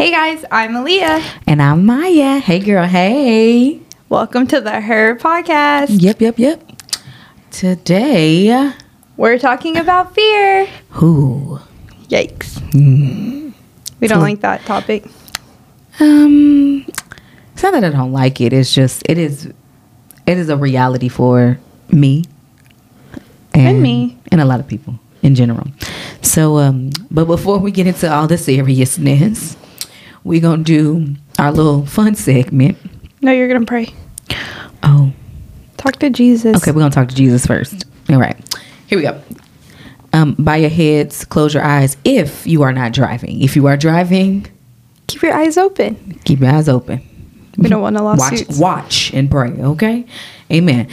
Hey guys, I'm Aaliyah. And I'm Maya. Hey girl, hey. Welcome to the Her Podcast. Yep. Today, we're talking about fear. Ooh. Yikes. Mm. We don't like that topic. It's not that I don't like it. It's just, it is a reality for me. And me. And a lot of people in general. So, but before we get into all the seriousness, we're going to do our little fun segment. No, you're going to pray. Oh. Talk to Jesus. Okay, we're going to talk to Jesus first. All right. Here we go. Bow your heads, close your eyes if you are not driving. If you are driving, keep your eyes open. Keep your eyes open. We don't want no lawsuits. Watch and pray, okay? Amen.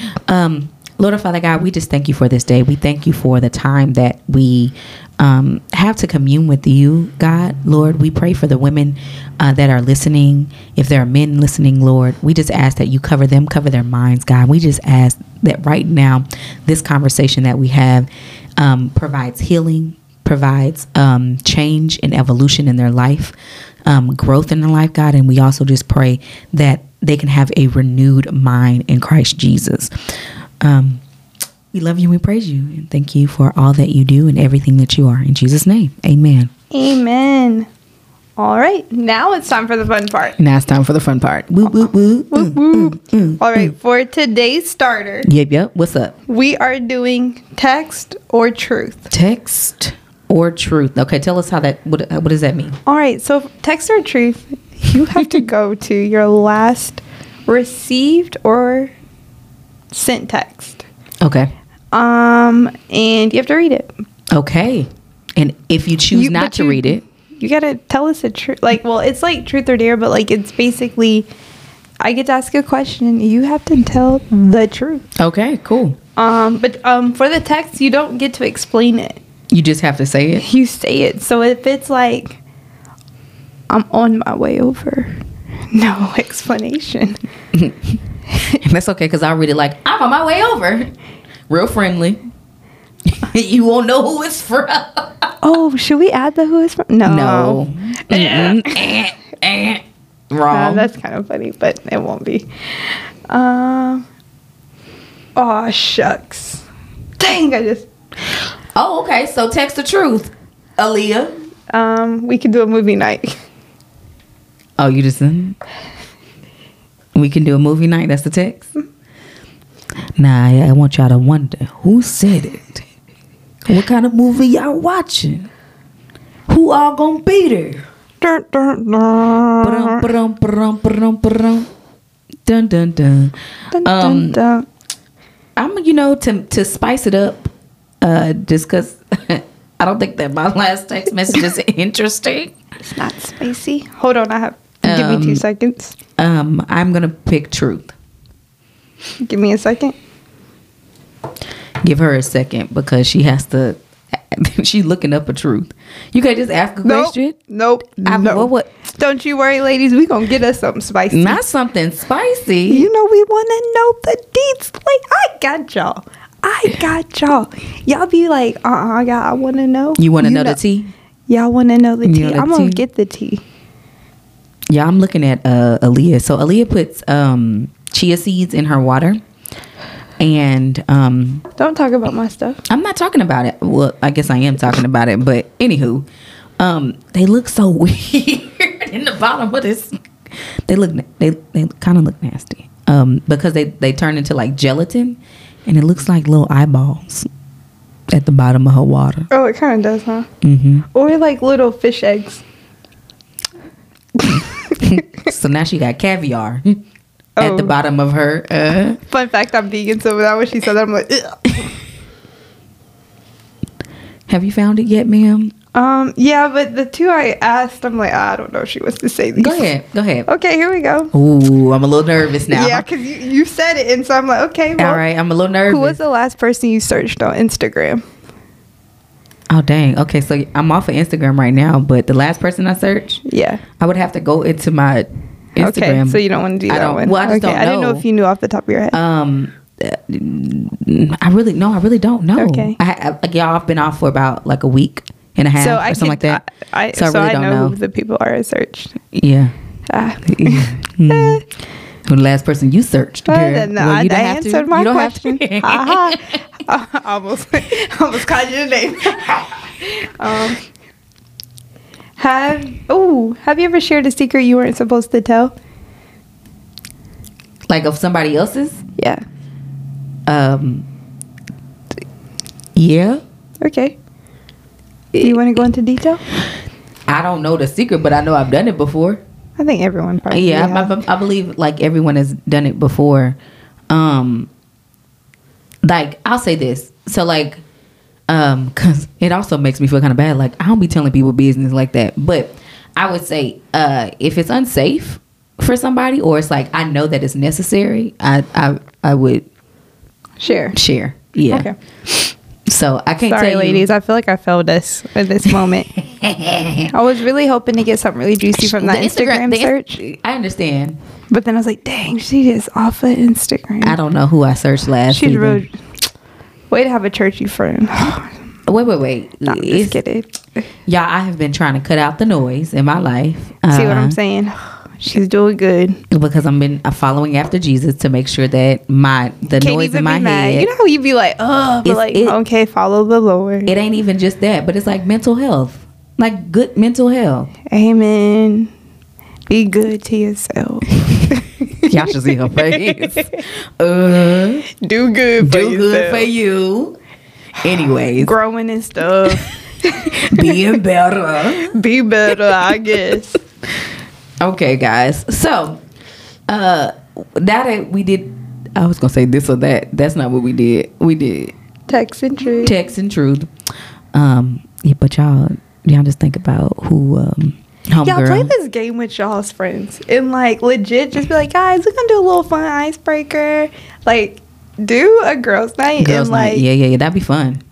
Lord and Father God, we just thank you for this day. We thank you for the time that we have to commune with you, God. Lord, we pray for the women that are listening. If there are men listening, Lord, we just ask that you cover them, cover their minds, God. We just ask that right now, this conversation that we have provides healing, provides change and evolution in their life, growth in their life, God. And we also just pray that they can have a renewed mind in Christ Jesus. We love you and we praise you and thank you for all that you do and everything that you are. In Jesus' name, amen. Amen. All right. Now it's time for the fun part. Woo, woo, woo. Woo, woo. All right. For today's starter. Yep. What's up? We are doing text or truth. Text or truth. Okay. Tell us how that, what does that mean? All right. So text or truth, you have to go to your last received or sent text. Okay. And you have to read it. Okay. And if you choose not to read it, you gotta tell us the truth. Like, well, it's like truth or dare, but like it's basically I get to ask a question. You have to tell the truth. Okay, cool. But for the text, you don't get to explain it. You just have to say it. You say it. So if it's like, I'm on my way over, no explanation. And that's okay, because I read it like, I'm on my way over. Real friendly. You won't know who it's from. Oh, should we add the who it's from? No. Wrong. That's kind of funny, but it won't be. Oh, shucks. Dang, I just... Oh, okay. So text the truth, Aaliyah. We could do a movie night. Oh, you just... We can do a movie night. That's the text. Nah, I want y'all to wonder who said it. What kind of movie y'all watching? Who all gonna be there? Dun dun dun. Ba-dum, ba-dum, ba-dum, ba-dum. Dun dun dun. Dun dun dun. I'm, to spice it up, just cause I don't think that my last text message is interesting. It's not spicy. Hold on, I have. Give me 2 seconds. I'm going to pick truth. Give me a second. Give her a second because she has to. She's looking up a truth. You can't just ask a question. Nope. What? Don't you worry, ladies. We're going to get us something spicy. Not something spicy. We want to know the deets. Like, I got y'all. Y'all be like, I want to know. You want to know the tea? Y'all want to know the tea. I'm going to get the tea. Yeah, I'm looking at Aaliyah. So Aaliyah puts chia seeds in her water, and don't talk about my stuff. I'm not talking about it. Well, I guess I am talking about it, but anywho, they look so weird in the bottom of this. They kind of look nasty because they turn into like gelatin, and it looks like little eyeballs at the bottom of her water. Oh, it kind of does, huh? Mm-hmm. Or like little fish eggs. So now she got caviar at the bottom of her. Fun fact, I'm vegan, so that when she said that, I'm like, ugh. Have you found it yet, ma'am? Yeah, but the two I asked, I'm like, I don't know if she wants to say these. Go ahead. Okay, here we go. Ooh, I'm a little nervous now. Yeah, because you said it, and so I'm like, okay, well, all right, I'm a little nervous. Who was the last person you searched on Instagram? Oh, dang. Okay, so I'm off of Instagram right now, but the last person I searched, yeah, I would have to go into my Instagram. Okay, so you don't want to do that one. Well, I just don't know. I didn't know if you knew off the top of your head. I really don't know. Okay. Y'all, I've been off for about like a week, and a half or something like that. I really don't know who the people are I searched. Yeah. The last person you searched, girl. I answered my question. Almost called you the name. Have you ever shared a secret you weren't supposed to tell? Like of somebody else's? Yeah. Yeah. Okay. Do you want to go into detail? I don't know the secret, but I know I've done it before. I think everyone probably I believe like everyone has done it before. Like I'll say this. So like, cause it also makes me feel kind of bad. Like I don't be telling people business like that, but I would say, if it's unsafe for somebody or it's like, I know that it's necessary, I would share. Yeah. Okay. So I can't tell you. Sorry, ladies. I feel like I failed us at this moment. I was really hoping to get something really juicy from that Instagram search. I understand. But then I was like, dang, she is off of Instagram. I don't know who I searched last. She's really... Way to have a churchy friend. Wait. No, just kidding. Y'all, I have been trying to cut out the noise in my life. See what I'm saying? She's doing good because I've been following after Jesus to make sure that the noise in my head. You know how you be like, okay, follow the Lord. It ain't even just that, but it's like mental health, like good mental health. Amen. Be good to yourself. Y'all should see her face. Do good for you. Anyways, growing and stuff, be better. I guess. Okay, guys. So, I was going to say this or that. That's not what we did. We did Text and Truth. Yeah, but y'all just think about who, y'all play this game with y'all's friends and like legit just be like, guys, we're going to do a little fun icebreaker. Like do a girls night. Yeah. That'd be fun.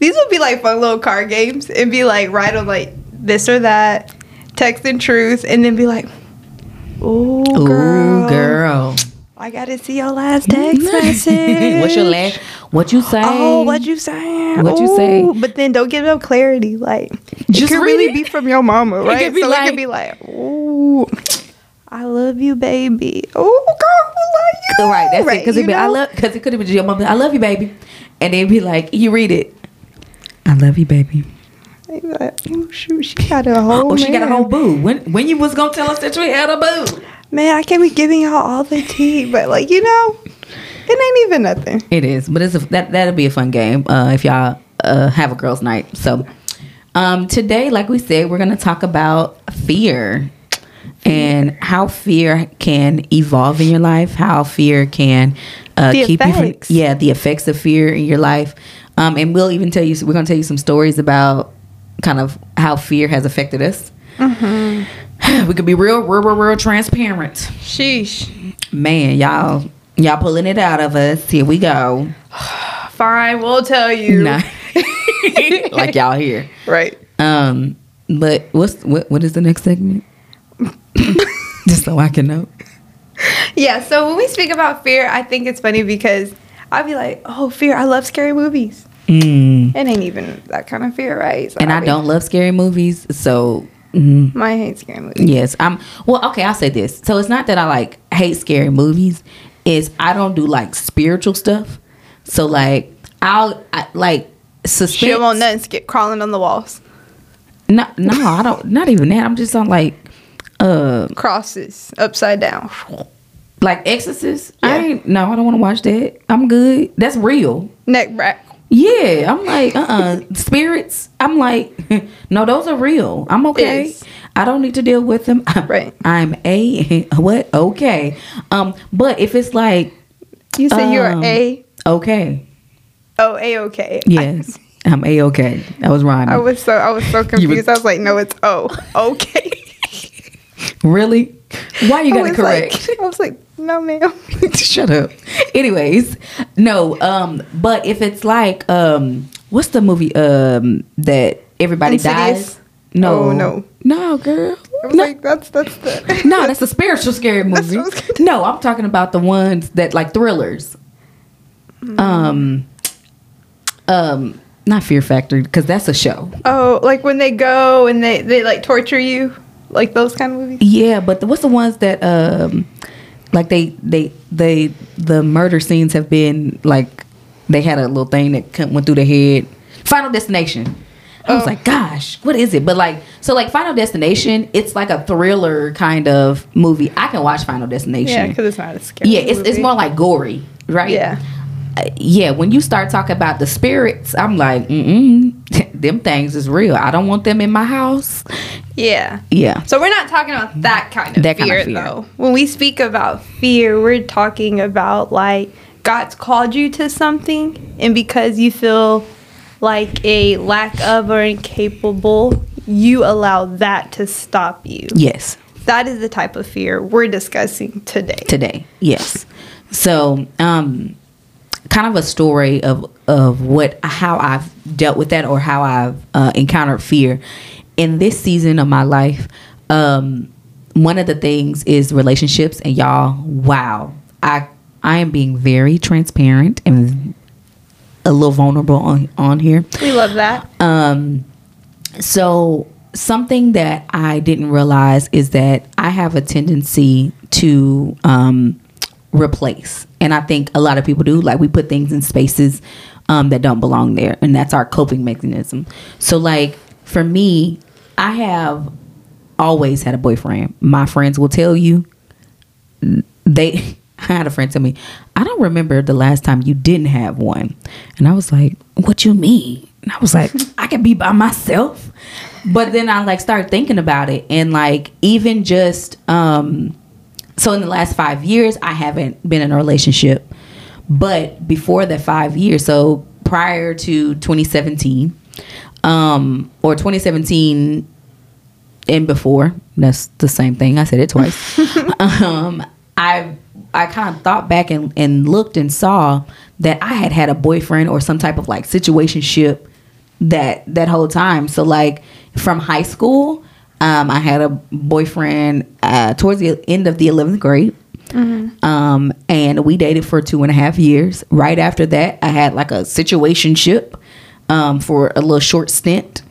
These would be like fun little card games and be like, right on like this or that. Text and Truth, and then be like, "Ooh, girl, I gotta see your last text message. What's your last? What you say? Oh, what you saying? What you say? But then don't give no clarity. Like, just it could really be from your mama, right? It could be like, ooh, I love you, baby. Ooh, girl, I love you. Right? That's right, it. Because it could be your mama. I love you, baby. And they'd be like, you read it. I love you, baby. Like, oh shoot, she got a whole boo. When you was gonna tell us that you had a boo? Man, I can't be giving y'all all the tea, but like, you know, it ain't even nothing. It is, but it's that'll be a fun game if y'all have a girls' night. So today, like we said, we're gonna talk about fear and how fear can evolve in your life, how fear can keep effects. The effects of fear in your life, and we're gonna tell you some stories about kind of how fear has affected us. Mm-hmm. We could be real transparent. Sheesh, man, y'all pulling it out of us. Here we go. Fine, we'll tell you. Nah. Like y'all here, right? But what is the next segment? Just so I can know. Yeah. So when we speak about fear, I think it's funny because I'll be like, oh, fear. I love scary movies. Mm. It ain't even that kind of fear, right? So and I don't love scary movies, so I hate scary movies. Yes, I'll say this. So it's not that I like hate scary movies; it's I don't do like spiritual stuff. So like I like suspense. She won't nuts get crawling on the walls. No, I don't. Not even that. I'm just on like crosses upside down, like Exorcist. Yeah. I don't want to watch that. I'm good. That's real. Neck wrap. Yeah, I'm like, spirits. I'm like, no, those are real. I'm okay. Yes. I don't need to deal with them. Right. I'm a what? Okay. But if it's like, you say you're a okay. Oh, a okay. Yes, I'm a okay. That was rhyming. I was so confused. I was like, no, it's oh okay. Really? Why you gotta correct? Like, I was like, no, ma'am. Shut up. Anyways, no. But if it's like, what's the movie? That everybody dies. No, no, girl. I was like, that's the. No, that's a spiritual scary movie. No, I'm talking about the ones that like thrillers. Not Fear Factor, because that's a show. Oh, like when they go and they like torture you, like those kind of movies. Yeah, but what's the ones that like they the murder scenes have been like they had a little thing that went through their head. Final Destination. I was like, gosh, what is it? But like, so like Final Destination, it's like a thriller kind of movie. I can watch Final Destination. Yeah, because it's not a scary movie. Yeah, it's more like gory, right? Yeah. Yeah, when you start talking about the spirits, I'm like, them things is real. I don't want them in my house. Yeah. Yeah. So we're not talking about that kind of fear, though. When we speak about fear, we're talking about like God's called you to something, and because you feel like a lack of or incapable, you allow that to stop you. Yes. That is the type of fear we're discussing today. Today, yes. So, kind of a story of how I've dealt with that, or how I've encountered fear in this season of my life. One of the things is relationships, and y'all, wow, I am being very transparent and a little vulnerable on here. We love that. So something that I didn't realize is that I have a tendency to replace, and I think a lot of people do. Like, we put things in spaces that don't belong there, and that's our coping mechanism. So like for me, I have always had a boyfriend. My friends will tell you, I had a friend tell me, I don't remember the last time you didn't have one. And I was like, what you mean? And I was like, I can be by myself. But then I like started thinking about it, and like even just so in the last 5 years, I haven't been in a relationship. But before the 5 years, so prior to 2017 or 2017 and before, that's the same thing. I said it twice. I kind of thought back and looked and saw that I had a boyfriend or some type of like situationship that whole time. So like from high school, I had a boyfriend towards the end of the 11th grade. Mm-hmm. And we dated for 2.5 years. Right after that, I had like a situationship for a little short stint.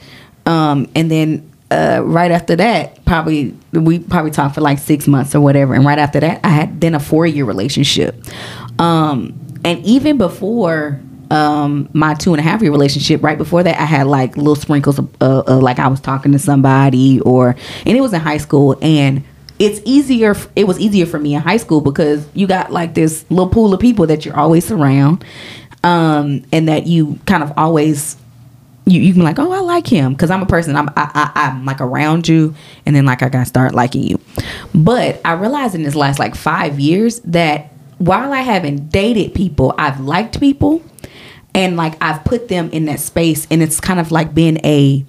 And then right after that, we talked for like 6 months or whatever. And right after that, I had then a 4-year relationship. And even before my 2.5-year relationship, right before that, I had like little sprinkles of like I was talking to somebody, and it was in high school. And it was easier for me in high school because you got like this little pool of people that you're always around, and that you kind of always. You can be like, oh, I like him, because I'm a person. I'm like around you, and then like I gotta start liking you. But I realized in this last like 5 years that while I haven't dated people, I've liked people, and like I've put them in that space, and it's kind of like been a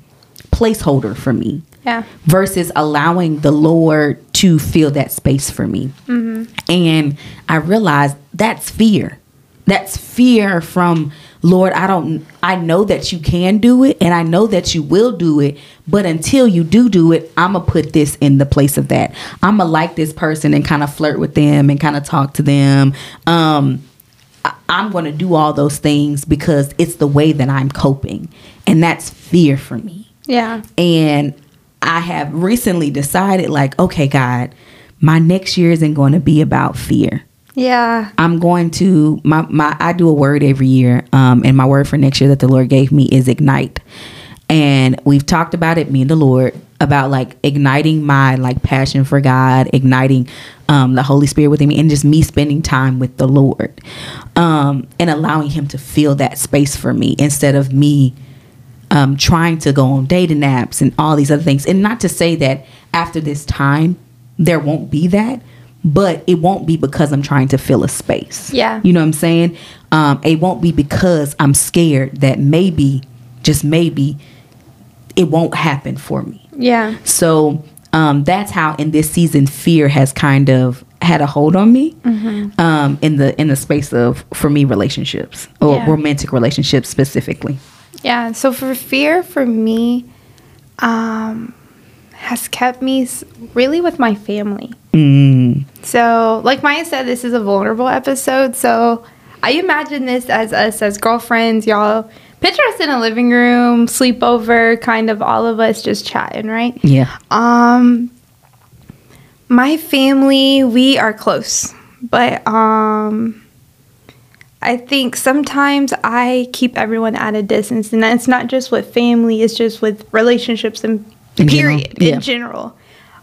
placeholder for me. Yeah. Versus allowing the Lord to fill that space for me. Mm-hmm. And I realized that's fear. That's fear from Lord. I know that you can do it, and I know that you will do it, but until you do it, I'm going to put this in the place of that. I'm going to like this person and kind of flirt with them and kind of talk to them. I'm going to do all those things because it's the way that I'm coping. And that's fear for me. Yeah. And I have recently decided like, okay, God, my next year isn't going to be about fear. Yeah. I'm going to I do a word every year, and my word for next year that the Lord gave me is ignite. And we've talked about it, me and the Lord, about like igniting my like passion for God, igniting the Holy Spirit within me, and just me spending time with the Lord, and allowing him to fill that space for me instead of me trying to go on dating apps and all these other things. And not to say that after this time there won't be that, but it won't be because I'm trying to fill a space. Yeah. You know what I'm saying? It won't be because I'm scared that maybe, just maybe, it won't happen for me. Yeah. So that's how in this season fear has kind of had a hold on me. Mm-hmm. In the space of, for me, relationships, or romantic relationships specifically. Yeah. So for fear, for me, has kept me really with my family. Mm. So like Maya said, this is a vulnerable episode. So I imagine this as us as girlfriends, y'all Picture us in a living room, sleepover, kind of all of us just chatting, right? Yeah. My family, we are close, but I think sometimes I keep everyone at a distance, and it's not just with family, it's just with relationships and period in general.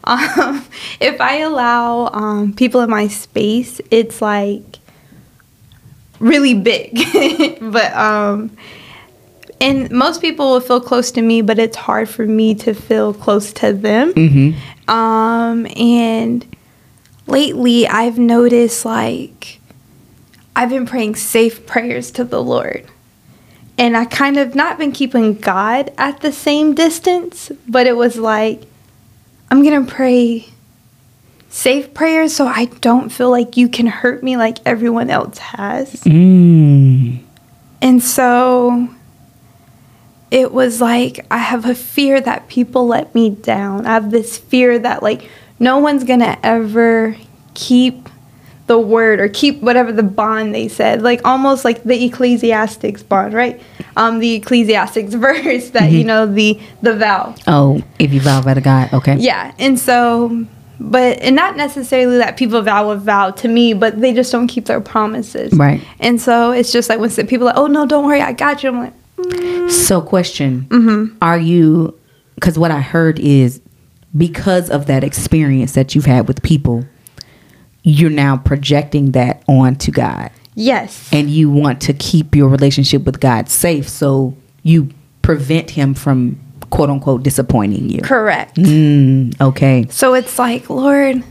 If I allow people in my space, it's like really big. But and most people will feel close to me, but it's hard for me to feel close to them. Mm-hmm. And lately I've noticed, like, I've been praying safe prayers to the Lord. And I kind of not been keeping God at the same distance, but it was like, I'm going to pray safe prayers so I don't feel like you can hurt me like everyone else has. Mm. And so it was like, I have a fear that people let me down. I have this fear that, like, no one's going to ever keep the word or keep whatever the bond they said, like almost like the Ecclesiastics bond, right? The Ecclesiastics verse that, you know, the vow. Oh, if you vow by the God, okay. Yeah, and so, but, and not necessarily that people vow a vow to me, but they just don't keep their promises. Right. And so it's just like when people are like, oh no, don't worry, I got you. I'm like, So question, are you, because what I heard is because of that experience that you've had with people, you're now projecting that onto God. Yes. And you want to keep your relationship with God safe, so you prevent him from, quote unquote, disappointing you. Correct. Okay. So it's like, Lord,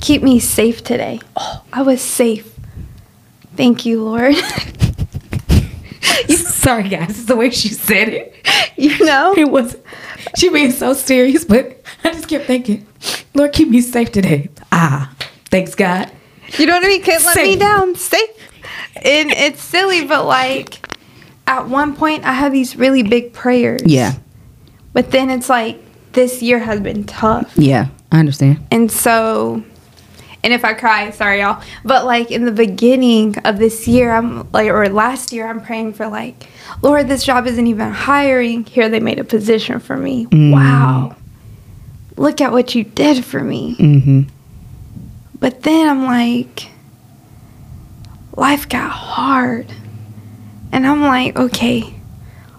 keep me safe today. Oh, I was safe. Thank you, Lord. Sorry, guys. It's the way she said it. You know? It was, she being so serious, but I just kept thinking, Lord, keep me safe today. Ah. Thanks, God. You know what I mean? Can't let me down. Stay. And it's silly, but like at one point I have these really big prayers. Yeah. But then it's like this year has been tough. Yeah, I understand. And so, and if I cry, sorry y'all. But like in the beginning of this year, I'm like, or last year, I'm praying for like, Lord, this job isn't even hiring. Here they made a position for me. Wow. Look at what you did for me. But then I'm like, life got hard. And I'm like, okay,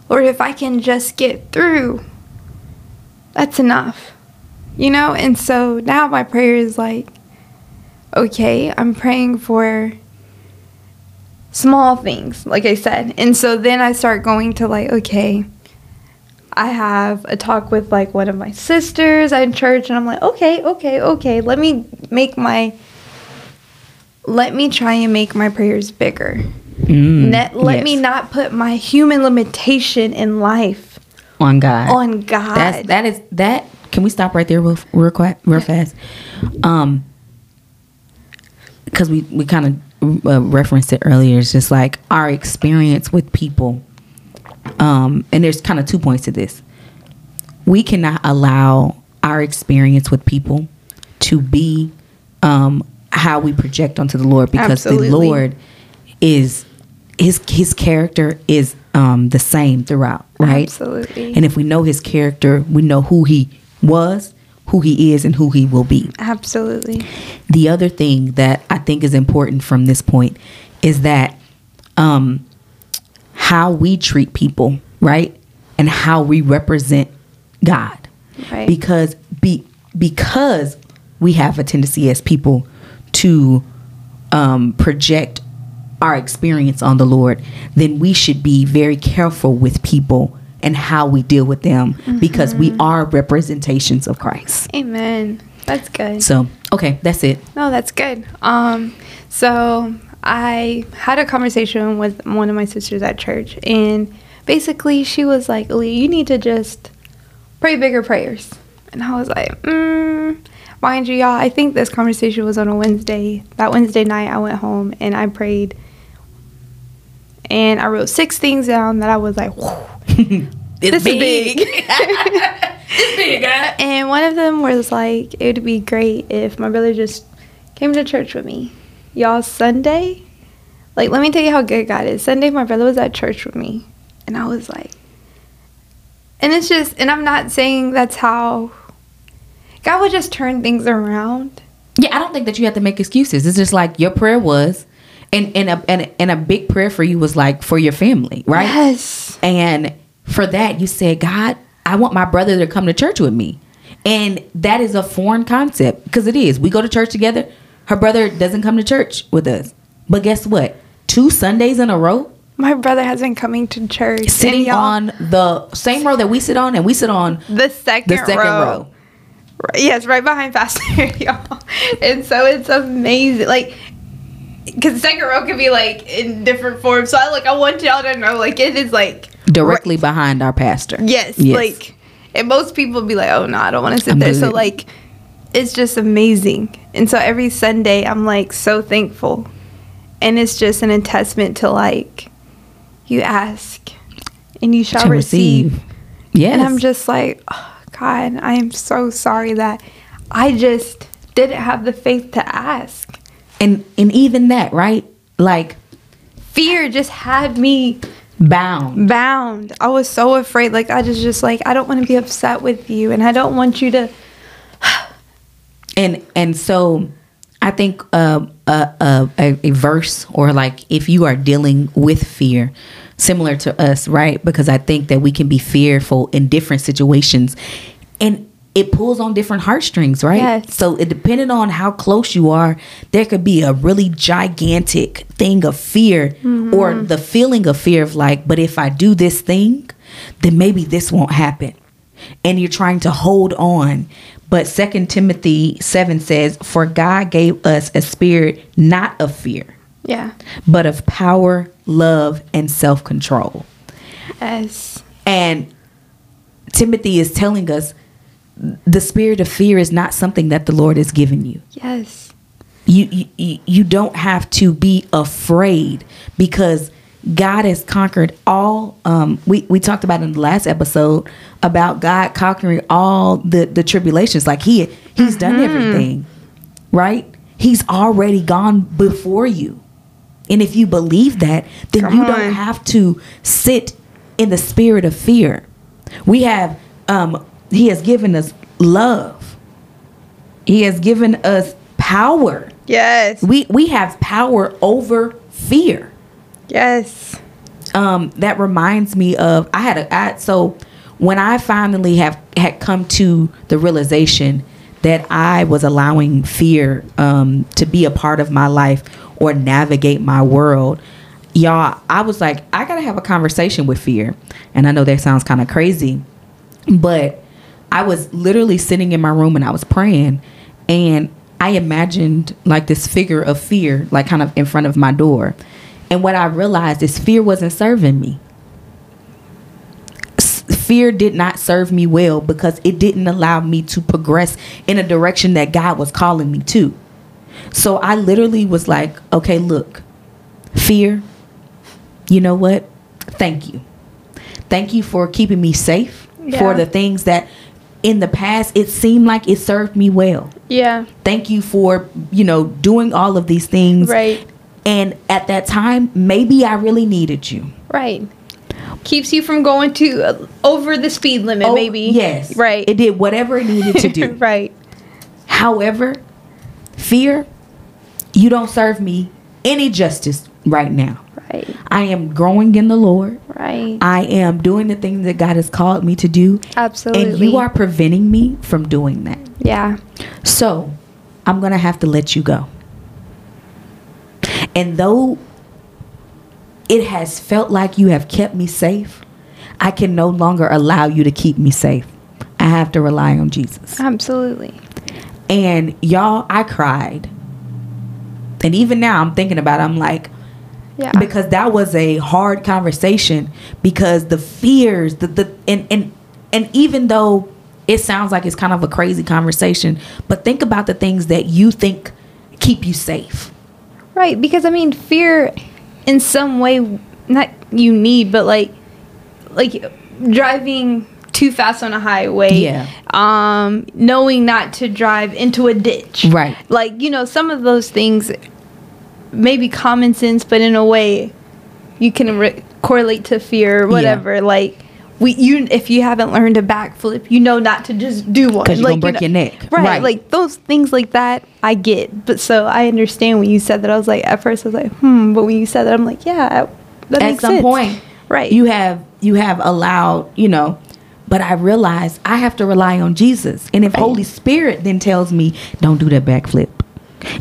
Lord, if I can just get through, that's enough. You know? And so now my prayer is like, okay, I'm praying for small things, like I said. And so then I start going to like, okay, I have a talk with like one of my sisters in church, and I'm like, okay. Let me try and make my prayers bigger. Let me not put my human limitation in life on God. On God. That is that. Can we stop right there real fast? Because we kind of referenced it earlier. It's just like our experience with people. And there's kind of 2 points to this. We cannot allow our experience with people to be how we project onto the Lord, because the Lord is his character is the same throughout, right? Absolutely. And if we know his character, we know who he was, who he is, and who he will be. Absolutely. The other thing that I think is important from this point is that how we treat people, right? And how we represent God. Right. Because we have a tendency as people to project our experience on the Lord, then we should be very careful with people and how we deal with them, because we are representations of Christ. Amen. That's good. So, okay, that's it. No, that's good. So I had a conversation with one of my sisters at church, and basically she was like, Aaliyah, you need to just pray bigger prayers. And I was like, mind you, y'all, I think this conversation was on a Wednesday. That Wednesday night I went home and I prayed, and I wrote 6 things down that I was like, this is big. It's big, God. And one of them was like, it would be great if my brother just came to church with me. Y'all, Sunday, like, let me tell you how good God is. Sunday, my brother was at church with me. And I was like, and it's just, and I'm not saying that's how God would just turn things around. Yeah, I don't think that you have to make excuses. It's just like your prayer was, and a big prayer for you was like for your family, right? Yes. And for that, you said, God, I want my brother to come to church with me. And that is a foreign concept, because it is. We go to church together. Her brother doesn't come to church with us. But guess what? 2 Sundays in a row, my brother has been coming to church. Sitting on the same row that we sit on, and we sit on the second row. Right, yes, right behind Pastor, y'all. And so it's amazing. Like, because the second row could be, like, in different forms. So, I want y'all to know, like, it is, like, directly behind our pastor. Yes. Like, and most people be like, oh, no, I don't want to sit there. Good. So, like, it's just amazing. And so every Sunday, I'm, like, so thankful. And it's just an attestment to, like, you ask and you shall receive. Yes. And I'm just like, oh, God, I am so sorry that I just didn't have the faith to ask. And even that, right? Like, fear just had me bound. I was so afraid. Like, I just like, I don't want to be upset with you, and I don't want you to. And so I think a verse, or like if you are dealing with fear, similar to us, right? Because I think that we can be fearful in different situations, and it pulls on different heartstrings, right? Yes. So it depended on how close you are. There could be a really gigantic thing of fear, mm-hmm. or the feeling of fear of like, but if I do this thing, then maybe this won't happen. And you're trying to hold on. But 2 Timothy 7 says, for God gave us a spirit, not of fear, but of power, love, and self-control. Yes. And Timothy is telling us, the spirit of fear is not something that the Lord has given you. Yes. You don't have to be afraid, because God has conquered all. We talked about in the last episode about God conquering all the tribulations. Like he's done everything, right? He's already gone before you. And if you believe that, then don't have to sit in the spirit of fear. We have, He has given us love. He has given us power. Yes. We have power over fear. Yes. That reminds me of, so when I finally had come to the realization that I was allowing fear to be a part of my life or navigate my world, y'all, I was like, I got to have a conversation with fear. And I know that sounds kind of crazy, but I was literally sitting in my room and I was praying, and I imagined like this figure of fear, like kind of in front of my door. And what I realized is fear wasn't serving me. Fear did not serve me well, because it didn't allow me to progress in a direction that God was calling me to. So I literally was like, okay, look, fear, you know what? Thank you. Thank you for keeping me safe for the things that, in the past, it seemed like it served me well. Yeah. Thank you for, doing all of these things. Right. And at that time, maybe I really needed you. Right. Keeps you from going to over the speed limit, maybe. Yes. Right. It did whatever it needed to do. Right. However, fear, you don't serve me any justice right now. Right. I am growing in the Lord. Right. I am doing the things that God has called me to do. Absolutely. And you are preventing me from doing that. Yeah. So I'm going to have to let you go. And though it has felt like you have kept me safe, I can no longer allow you to keep me safe. I have to rely on Jesus. Absolutely. And y'all, I cried. And even now I'm thinking about it, I'm like, yeah. Because that was a hard conversation, because the fears, and even though it sounds like it's kind of a crazy conversation, but think about the things that you think keep you safe. Right. Because I mean, fear in some way, not you need, but like driving too fast on a highway. Yeah. Knowing not to drive into a ditch. Right. Like, some of those things, maybe common sense, but in a way you can correlate to fear, whatever. Yeah. Like, if you haven't learned a backflip, you know not to just do one. Because you're going to break your neck. Right. Like, those things like that, I get. But so I understand when you said that. I was like, at first I was like, But when you said that, I'm like, yeah, that makes sense. At some point. Right. You have allowed, but I realize I have to rely on Jesus. And if Holy Spirit then tells me, don't do that backflip.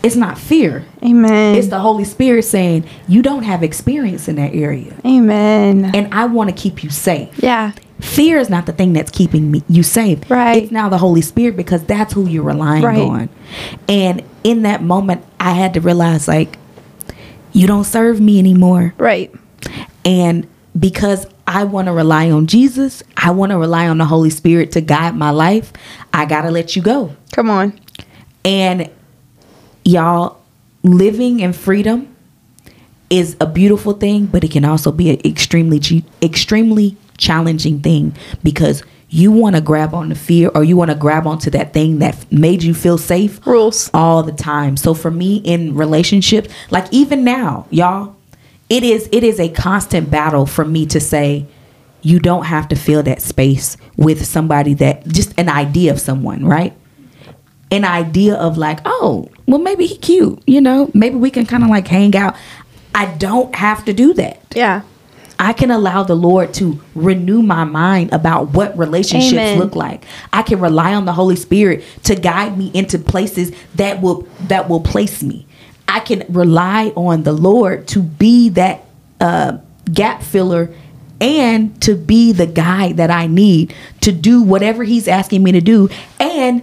It's not fear. Amen. It's the Holy Spirit saying, you don't have experience in that area. Amen. And I want to keep you safe. Yeah. Fear is not the thing that's keeping you safe. Right. It's now the Holy Spirit, because that's who you're relying on. And in that moment, I had to realize, like, you don't serve me anymore. Right. And because I want to rely on Jesus, I want to rely on the Holy Spirit to guide my life, I got to let you go. Come on. And y'all, living in freedom is a beautiful thing, but it can also be an extremely challenging thing, because you want to grab on to fear, or you want to grab onto that thing that made you feel safe rules all the time. So for me, in relationships, like even now, y'all, it is a constant battle for me to say, you don't have to fill that space with somebody that just an idea of someone, right? An idea of like, oh, well, maybe he cute, maybe we can kind of like hang out. I don't have to do that. Yeah. I can allow the Lord to renew my mind about what relationships look like. I can rely on the Holy Spirit to guide me into places that will place me. I can rely on the Lord to be that gap filler and to be the guide that I need to do whatever he's asking me to do. And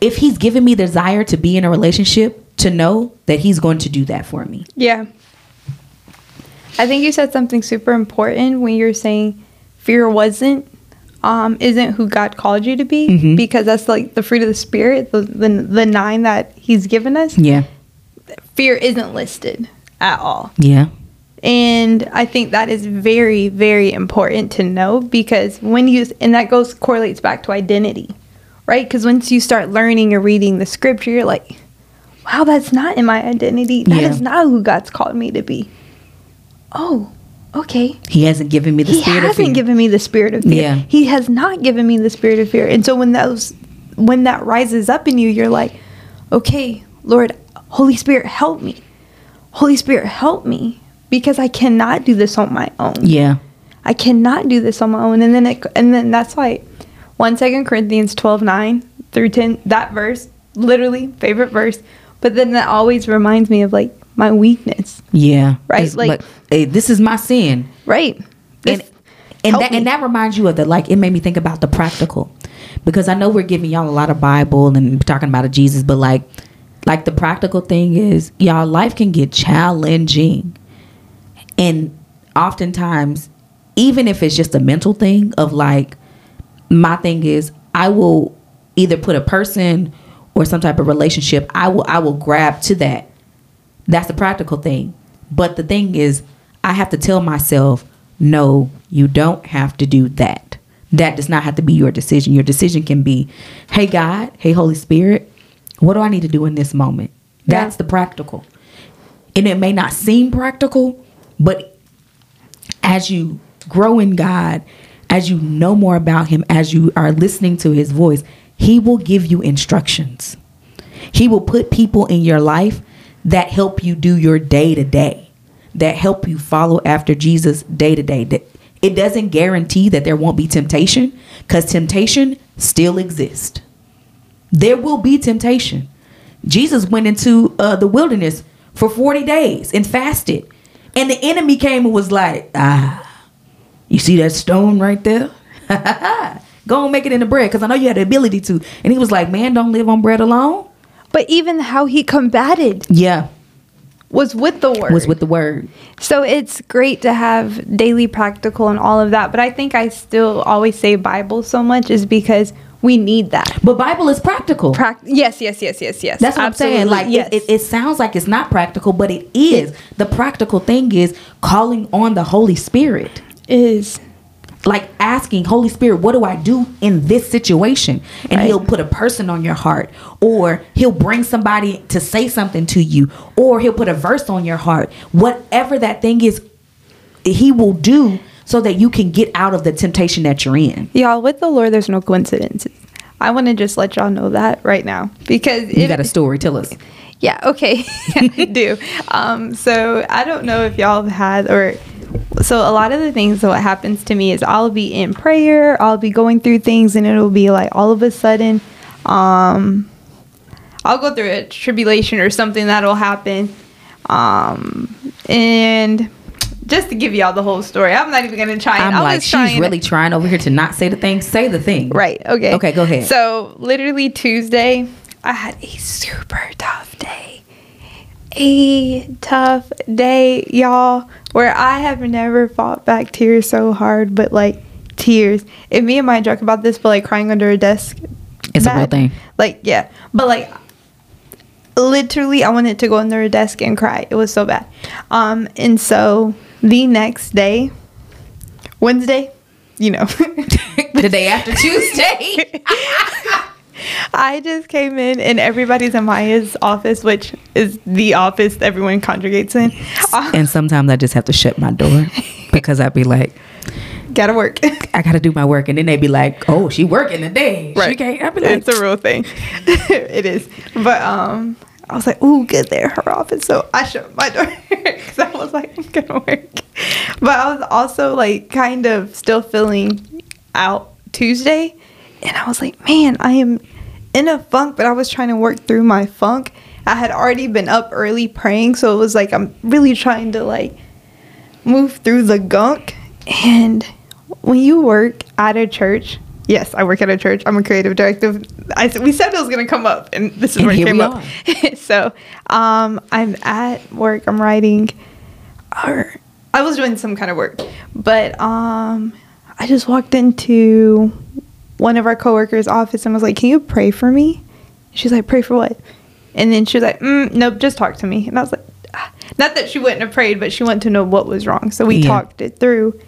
if he's given me the desire to be in a relationship, to know that he's going to do that for me. Yeah. I think you said something super important when you're saying fear isn't who God called you to be, because that's like the fruit of the Spirit, the 9 that he's given us. Yeah. Fear isn't listed at all. Yeah. And I think that is very, very important to know, because and that correlates back to identity. Right? Because once you start learning and reading the scripture, you're like, wow, that's not in my identity. That is not who God's called me to be. Oh, okay. He hasn't given me the spirit of fear. He hasn't given me the spirit of fear. Yeah. He has not given me the spirit of fear. And so when that rises up in you, you're like, okay, Lord, Holy Spirit, help me. Holy Spirit, help me. Because I cannot do this on my own. Yeah. I cannot do this on my own. And then that's why 2 Corinthians 12:9-10, that verse, literally favorite verse. But then that always reminds me of like my weakness. Yeah. Right. It's like, hey, this is my sin. Right. And that reminds you of that. Like, it made me think about the practical, because I know we're giving y'all a lot of Bible and talking about Jesus, but like the practical thing is, y'all, life can get challenging. And oftentimes, even if it's just a mental thing of like, my thing is, I will either put a person or some type of relationship, I will grab to that. That's the practical thing. But the thing is, I have to tell myself, no, you don't have to do that. That does not have to be your decision. Your decision can be, hey, God, hey, Holy Spirit, what do I need to do in this moment? That's the practical. And it may not seem practical, but as you grow in God, as you know more about him, as you are listening to his voice, he will give you instructions. He will put people in your life that help you do your day to day, that help you follow after Jesus day to day. It doesn't guarantee that there won't be temptation, because temptation still exists. There will be temptation. Jesus went into the wilderness for 40 days and fasted. And the enemy came and was like, you see that stone right there? Go and make it into bread, because I know you had the ability to. And he was like, man, don't live on bread alone. But even how he combated was with the word. Was with the word. So it's great to have daily practical and all of that. But I think I still always say Bible so much is because we need that. But Bible is practical. Yes. That's what absolutely. I'm saying. Like, yes. it sounds like it's not practical, but it is. The practical thing is calling on the Holy Spirit. Is like asking Holy Spirit, what do I do in this situation? And he'll put a person on your heart, or he'll bring somebody to say something to you, or he'll put a verse on your heart. Whatever that thing is, he will do so that you can get out of the temptation that you're in. Y'all, with the Lord, there's no coincidences. I want to just let y'all know that right now, because you got a story. Tell us. Yeah. Okay. I do. So I don't know if y'all have had, or so a lot of the things that what happens to me is I'll be in prayer. I'll be going through things, and it'll be like all of a sudden, I'll go through a tribulation or something that'll happen. And just to give y'all the whole story, I'm not even gonna try. I'm like, she's really trying over here to not say the thing. Say the thing. Right. Okay. Okay. Go ahead. So literally Tuesday, I had a super tough day. A tough day, y'all, where I have never fought back tears so hard, but like tears. And me and Maya joke about this, but like crying under a desk, it's a real thing. Like, yeah, but like literally I wanted to go under a desk and cry. It was so bad. And so the next day, Wednesday, you know, the day after Tuesday, I just came in and everybody's in Maya's office, which is the office everyone congregates in. And sometimes I just have to shut my door because I'd be like, gotta work. I gotta do my work. And then they'd be like, oh, she working today. Right. She can't. I'd be like, it's a real thing. It is. But I was like, ooh, good there, her office. So I shut my door because I was like, I'm gonna work. But I was also like kind of still feeling out Tuesday. And I was like, man, I am in a funk, but I was trying to work through my funk. I had already been up early praying. So it was like, I'm really trying to like move through the gunk. And when you work at a church, yes, I work at a church. I'm a creative director. We said it was going to come up, and this is where it came up. So I'm at work. I'm writing, or I was doing some kind of work, but I just walked into one of our coworkers' office and was like, can you pray for me? She's like, pray for what? And then she was like, nope, just talk to me. And I was like, ah. Not that she wouldn't have prayed, but she wanted to know what was wrong. So we talked it through.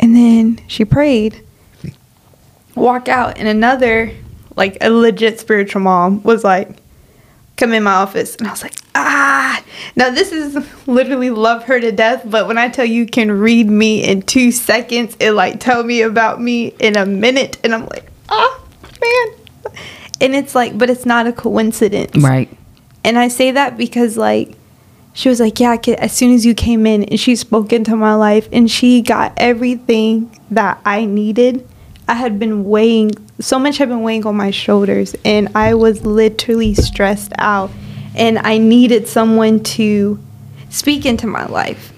And then she prayed, walk out. And another, like a legit spiritual mom, was like, come in my office. And I was like, ah. Now this is literally love her to death, but when I tell you can read me in 2 seconds and like tell me about me in a minute, and I'm like, oh man. And it's like, but it's not a coincidence, right? And I say that because like she was like, yeah, I could, as soon as you came in, and she spoke into my life, and she got everything that I needed. I had been weighing, so much had been weighing on my shoulders, and I was literally stressed out, and I needed someone to speak into my life.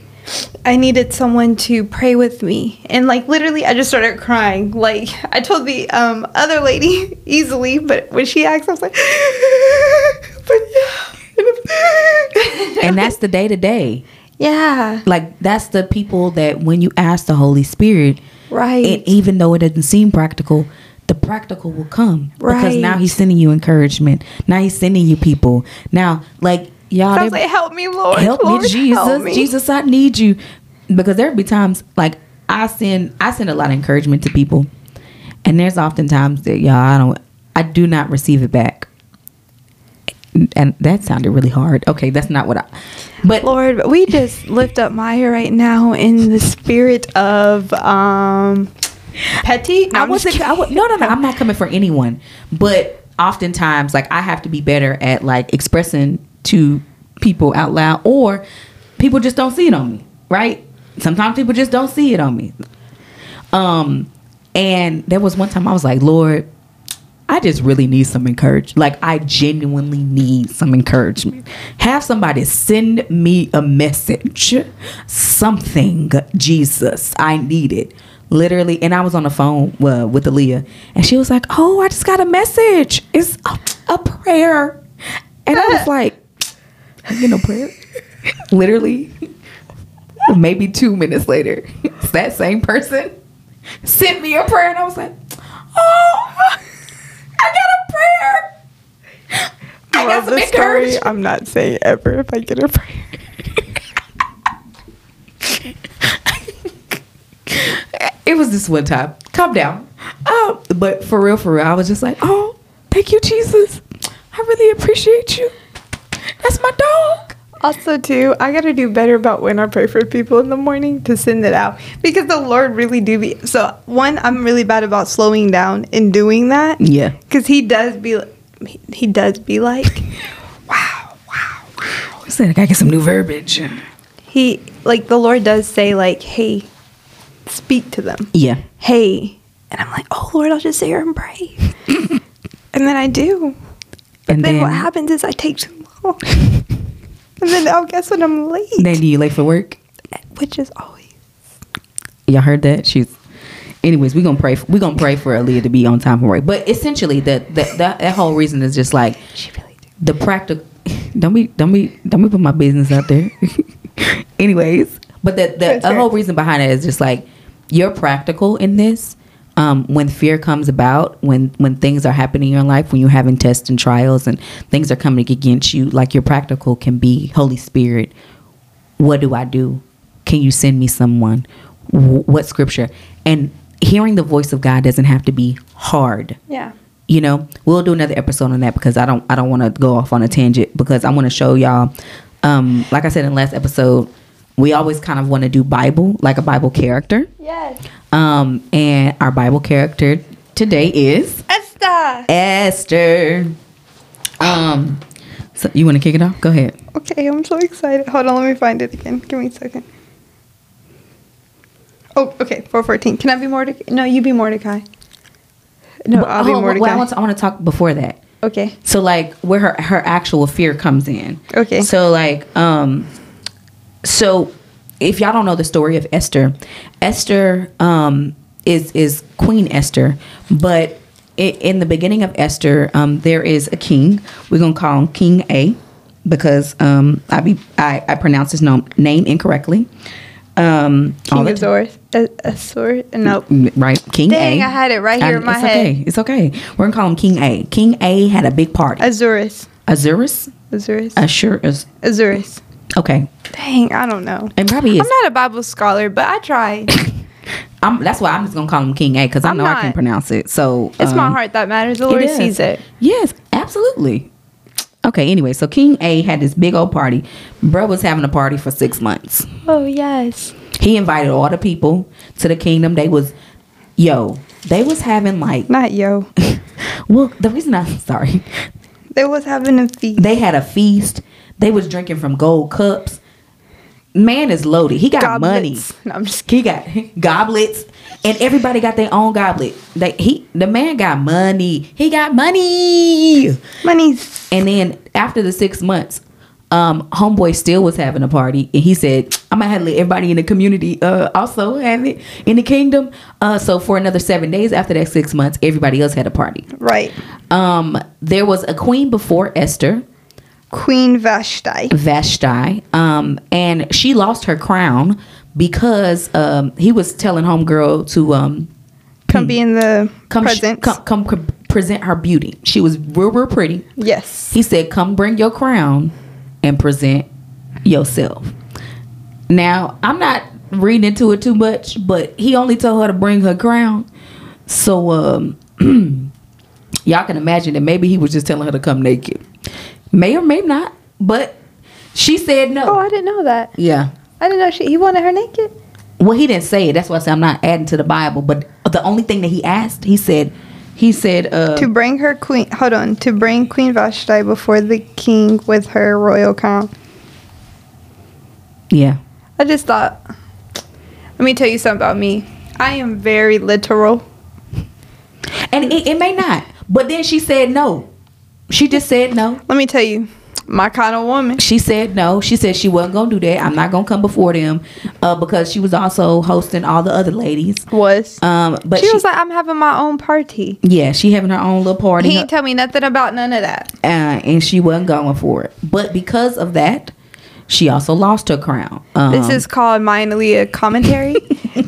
I needed someone to pray with me. And like literally I just started crying. Like I told the other lady easily, but when she asked, I was like, but yeah. And that's the day to day. Yeah. Like that's the people that when you ask the Holy Spirit, right, and even though it doesn't seem practical, the practical will come. Right. Because now he's sending you encouragement. Now he's sending you people. Now, like, y'all, so I was like, help me, Lord. Help Lord, me, Jesus. Help me. Jesus, I need you. Because there'll be times like I send a lot of encouragement to people. And there's often times that y'all, I do not receive it back. And that sounded really hard. Okay, that's not what but Lord, we just lift up Maya right now in the spirit of petty. No, I'm not coming for anyone, but oftentimes like I have to be better at like expressing to people out loud, or people just don't see it on me, right? Sometimes people just don't see it on me. And there was one time I was like, Lord, I just really need some encouragement. Like, I genuinely need some encouragement. Have somebody send me a message. Something, Jesus, I need it. Literally. And I was on the phone with Aaliyah, and she was like, oh, I just got a message. It's a prayer. And I was like, you know, prayer? Literally, maybe 2 minutes later, it's that same person sent me a prayer. And I was like, oh, I got a prayer. I got some encouragement. I'm not saying ever if I get a prayer. It was this one time. Calm down. But for real, I was just like, oh, thank you, Jesus. I really appreciate you. That's my dog. Also, too, I got to do better about when I pray for people in the morning to send it out, because the Lord really do be. So, one, I'm really bad about slowing down and doing that. Yeah. Because he does be like, wow. I said, I got to get some new verbiage. He, like, the Lord does say, like, hey, speak to them. Yeah. Hey. And I'm like, oh, Lord, I'll just sit here and pray. And then I do. But then what happens is I take too long. And then I'll guess when I'm late. Then you late for work? Which is always. Y'all heard that? Anyways, we're gonna pray for Aaliyah to be on time for work. But essentially that whole reason is just like she really do. The practical don't be put my business out there. Anyways. But the whole reason behind it is just like you're practical in this. When fear comes about, when things are happening in your life, when you're having tests and trials and things are coming against you, like your practical can be, Holy Spirit, what do I do? Can you send me someone? What scripture? And hearing the voice of God doesn't have to be hard. Yeah. You know, we'll do another episode on that because I don't want to go off on a tangent because I want to show y'all, like I said in the last episode, we always kind of want to do Bible, like a Bible character. Yes. And our Bible character today is Esther. So you want to kick it off? Go ahead. Okay, I'm so excited. Hold on, let me find it again. Give me a second. Oh, okay, 4:14. Can I be Mordecai? No, you be Mordecai. No, I'll be Mordecai. Well, I want to talk before that. Okay. So, like, where her actual fear comes in. Okay. So, like, So, if y'all don't know the story of Esther is Queen Esther, but in the beginning of Esther, there is a king. We're gonna call him King A, because I pronounce his name incorrectly. King Azurus, no, right? King A. Dang, I had it right here in my head. It's okay. We're gonna call him King A. King A had a big party. Azurus. Okay. Dang, I don't know. And probably is. I'm not a Bible scholar, but I try. That's why I'm just going to call him King A, because I know I can pronounce it. So it's my heart that matters. The Lord sees it. Yes, absolutely. Okay, anyway, so King A had this big old party. Bro was having a party for 6 months. Oh, yes. He invited all the people to the kingdom. They was having like... Not yo. Well, the reason I'm sorry. They was having a feast. They had a feast. They was drinking from gold cups. Man is loaded. He got goblets. Money. No, I'm just kidding. He got goblets, and everybody got their own goblet. The man got money. He got money. Monies. And then after the 6 months, homeboy still was having a party, and he said, "I'm gonna have to let everybody in the community also have it in the kingdom." So for another 7 days after that 6 months, everybody else had a party. Right. There was a queen before Esther. Queen Vashti. And she lost her crown because he was telling homegirl to come be in the presence. Come present her beauty. She was real pretty. Yes. He said, "Come bring your crown and present yourself." Now I'm not reading into it too much, but he only told her to bring her crown. So y'all can imagine that maybe he was just telling her to come naked. May or may not, but she said no. Oh, I didn't know that. Yeah. I didn't know he wanted her naked. Well, he didn't say it. That's why I said I'm not adding to the Bible. But the only thing that he asked, he said to bring her queen. Hold on. To bring Queen Vashti before the king with her royal crown. Yeah. I just thought, let me tell you something about me. I am very literal. And it may not. But then she said no. She just said no. Let me tell you, my kind of woman. She said no. She said she wasn't going to do that. I'm not going to come before them because she was also hosting all the other ladies. Was. But she was like, I'm having my own party. Yeah, she having her own little party. He ain't tell me nothing about none of that. And she wasn't going for it. But because of that, she also lost her crown. This is called Maya and Aaliyah commentary.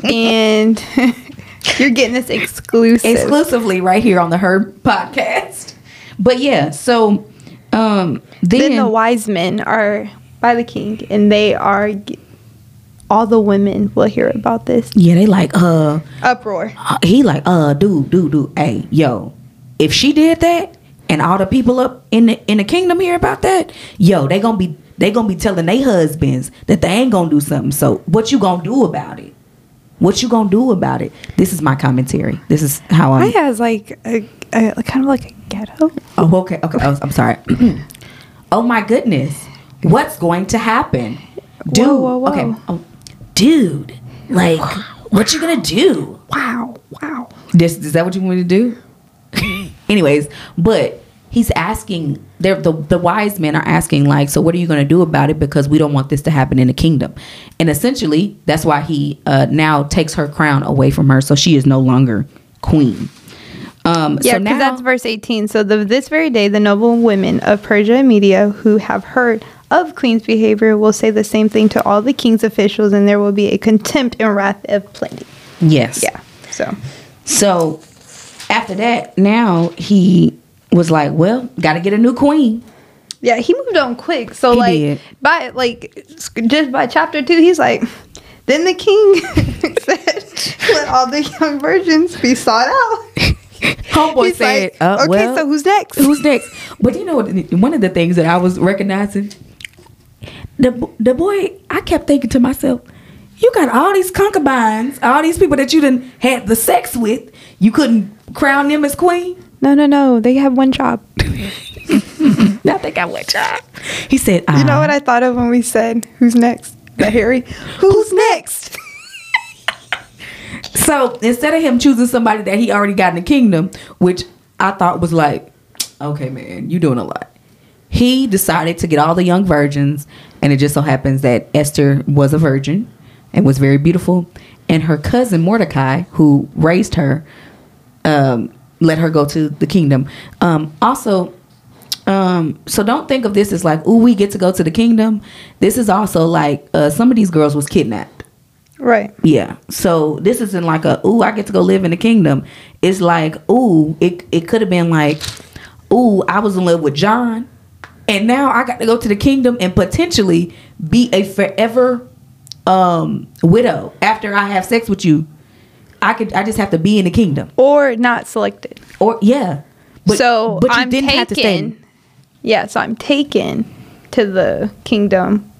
And you're getting this exclusively right here on the Her Podcast. But yeah, so then the wise men are by the king, and they are all the women will hear about this. Yeah, they like uproar. He like dude, hey yo, if she did that, and all the people up in the kingdom hear about that, yo, they gonna be they gonna be telling their husbands that they ain't gonna do something. So what you gonna do about it? What you gonna do about it? This is my commentary. This is how I'm. Maya is like a kind of like a ghetto. Oh, okay. Oh, I'm sorry. Oh my goodness, what's going to happen, dude? Whoa. Okay, oh, dude, like what you gonna do? Wow. This is that what you want me to do? Anyways, but he's asking. The wise men are asking, like, so what are you going to do about it? Because we don't want this to happen in the kingdom. And essentially, that's why he now takes her crown away from her. So she is no longer queen. Yeah, because so that's verse 18. So this very day, the noble women of Persia and Media who have heard of queen's behavior will say the same thing to all the king's officials. And there will be a contempt and wrath of plenty. Yes. Yeah. So after that, now he was like, well, gotta get a new queen. Yeah, he moved on quick. So he did. Just by chapter 2, he's like, then the king said, let all the young virgins be sought out. Homeboy said, like, okay, well, so who's next? But you know, one of the things that I was recognizing, the boy, I kept thinking to myself, you got all these concubines, all these people that you done had the sex with, you couldn't crown them as queen? No. They have one job. Now they got one job. He said, you know what I thought of when we said, who's next? That Harry? Who's next? So instead of him choosing somebody that he already got in the kingdom, which I thought was like, okay, man, you doing a lot. He decided to get all the young virgins. And it just so happens that Esther was a virgin and was very beautiful. And her cousin Mordecai, who raised her, let her go to the kingdom. So don't think of this as like, ooh, we get to go to the kingdom. This is also like some of these girls was kidnapped. Right. Yeah. So this isn't like a, ooh, I get to go live in the kingdom. It's like, ooh, it could have been like, ooh, I was in love with John. And now I got to go to the kingdom and potentially be a forever widow after I have sex with you. I just have to be in the kingdom. Or not selected. Or yeah. But I'm didn't taken. Have to stay. Yeah, so I'm taken to the kingdom.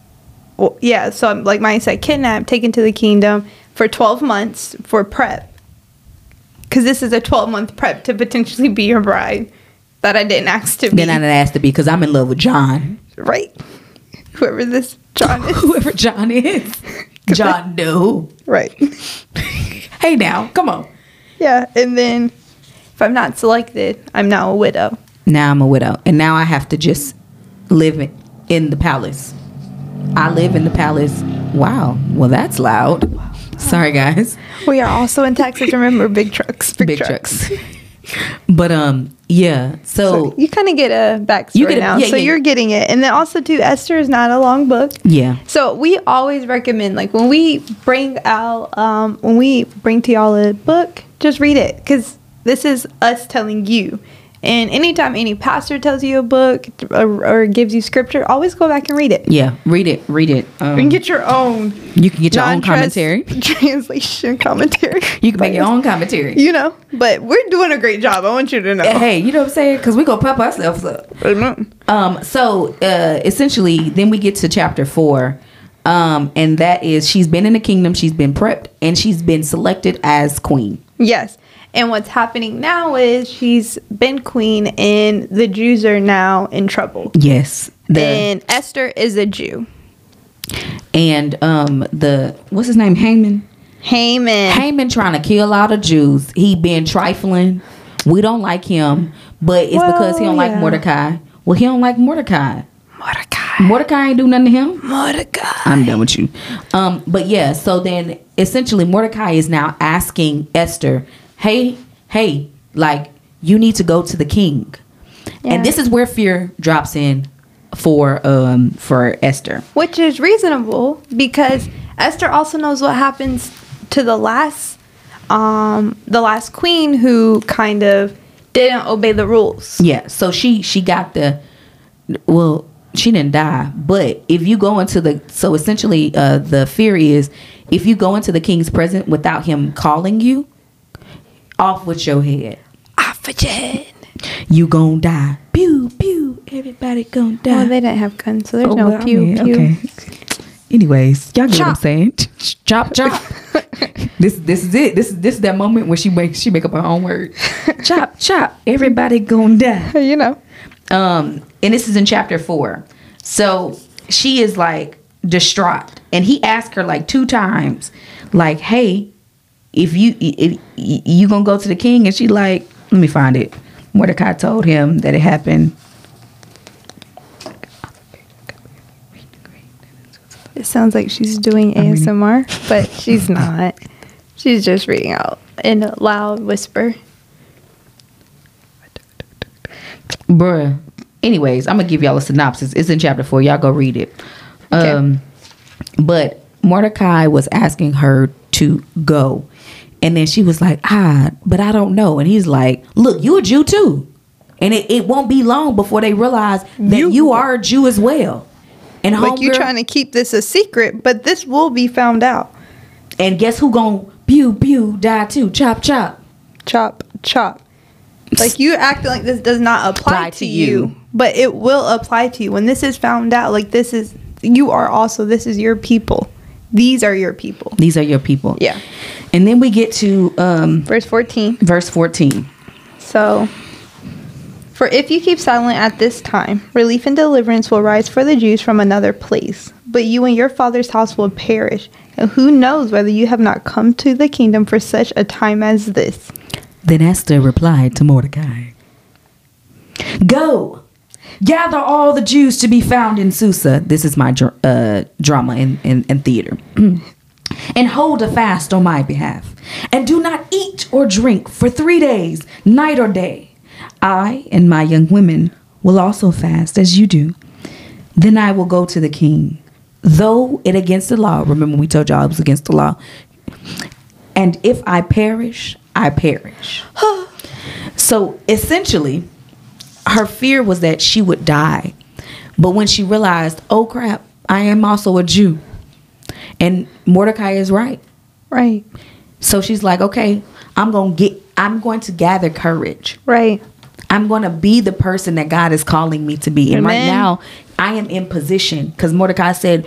Well, yeah, so I'm like Maya said, kidnapped, taken to the kingdom for 12 months for prep. Because this is a 12-month prep to potentially be your bride that I didn't ask to be. Then I didn't ask to be because I'm in love with John. Right. Whoever this John is. Whoever John is. John Doe. Right. Hey now, come on. Yeah, and then if I'm not selected, I'm now a widow. Now I'm a widow. And now I have to just live in the palace. I live in the palace. Wow. Well, that's loud. Wow. Sorry, guys. We are also in Texas. Remember, big trucks. Big trucks. But, yeah. So you kind of get a backstory now. Yeah, so you're getting it. And then also, too, Esther is not a long book. Yeah. So we always recommend, like, when we bring to y'all a book, just read it. Because this is us telling you. And anytime any pastor tells you a book or gives you scripture, always go back and read it. Yeah. Read it. And get your own. You can get your own commentary. Translation commentary. You can make your own commentary. You know, but we're doing a great job. I want you to know. Hey, you know what I'm saying? Because we're going to pop ourselves up. So essentially, then we get to chapter 4. And that is she's been in the kingdom. She's been prepped and she's been selected as queen. Yes. And what's happening now is she's been queen and the Jews are now in trouble. Yes. And Esther is a Jew. And what's his name? Haman. Haman trying to kill all the Jews. He been trifling. We don't like him. But it's because he don't like Mordecai. Well, he don't like Mordecai. Mordecai ain't do nothing to him. I'm done with you. But yeah, so then essentially Mordecai is now asking Esther, hey, like, you need to go to the king. Yeah. And this is where fear drops in for Esther. Which is reasonable because Esther also knows what happens to the last queen who kind of didn't obey the rules. Yeah, so she got she didn't die. But if you go into the fear is if you go into the king's presence without him calling you, off with your head. You gonna die. Pew, pew. Everybody gonna die. Well, they didn't have guns, so there's no pew, pew. Okay. Anyways, y'all get what I'm saying. Chop, chop. This is it. This is that moment when she make up her own word. Chop, chop. Everybody gonna die. You know. And this is in chapter 4. So she is like distraught, and he asked her like 2 times, like, "Hey, if you gonna go to the king," and she like, "Let me find it." Mordecai told him that it happened. It sounds like she's doing ASMR, but she's not. She's just reading out in a loud whisper. Bruh. Anyways, I'm gonna give y'all a synopsis. It's in chapter 4. Y'all go read it. Okay. But Mordecai was asking her to go, and then she was like, but I don't know. And he's like, look, you're a Jew too, and it won't be long before they realize that you are a Jew as well. And like, you're trying to keep this a secret, but this will be found out. And guess who gonna pew pew die too? Chop chop, chop chop. Like, you acting like this does not apply to you, but it will apply to you when this is found out. Like, this is your people. These are your people. These are your people. Yeah. And then we get to verse 14. Verse 14. So, for if you keep silent at this time, relief and deliverance will rise for the Jews from another place. But you and your father's house will perish. And who knows whether you have not come to the kingdom for such a time as this. Then Esther replied to Mordecai, "Go. Gather all the Jews to be found in Susa." This is my drama and theater. "And hold a fast on my behalf. And do not eat or drink for 3 days, night or day. I and my young women will also fast as you do. Then I will go to the king, though it against the law." Remember, we told y'all it was against the law. "And if I perish, I perish." So essentially, her fear was that she would die. But when she realized, oh crap, I am also a Jew. And Mordecai is right. Right. So she's like, okay, I'm going to gather courage. Right. I'm going to be the person that God is calling me to be. And right now I am in position, because Mordecai said,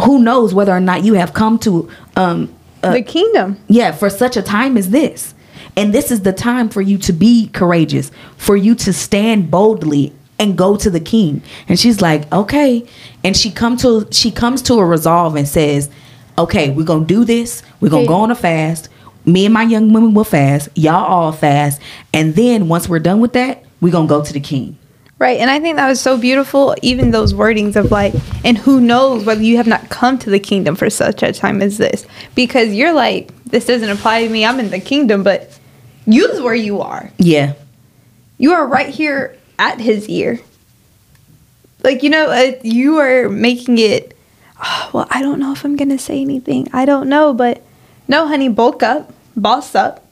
who knows whether or not you have come to the kingdom. Yeah. For such a time as this. And this is the time for you to be courageous, for you to stand boldly and go to the king. And she's like, okay. And she comes to a resolve and says, okay, we're going to do this. We're going to go on a fast. Me and my young women will fast. Y'all all fast. And then once we're done with that, we're going to go to the king. Right. And I think that was so beautiful. Even those wordings of like, and who knows whether you have not come to the kingdom for such a time as this, because you're like, this doesn't apply to me. I'm in the kingdom, but use where you are. Yeah. You are right here at his ear. Like, you know, you are making it, well, I don't know if I'm going to say anything. I don't know. But no, honey, bulk up, boss up.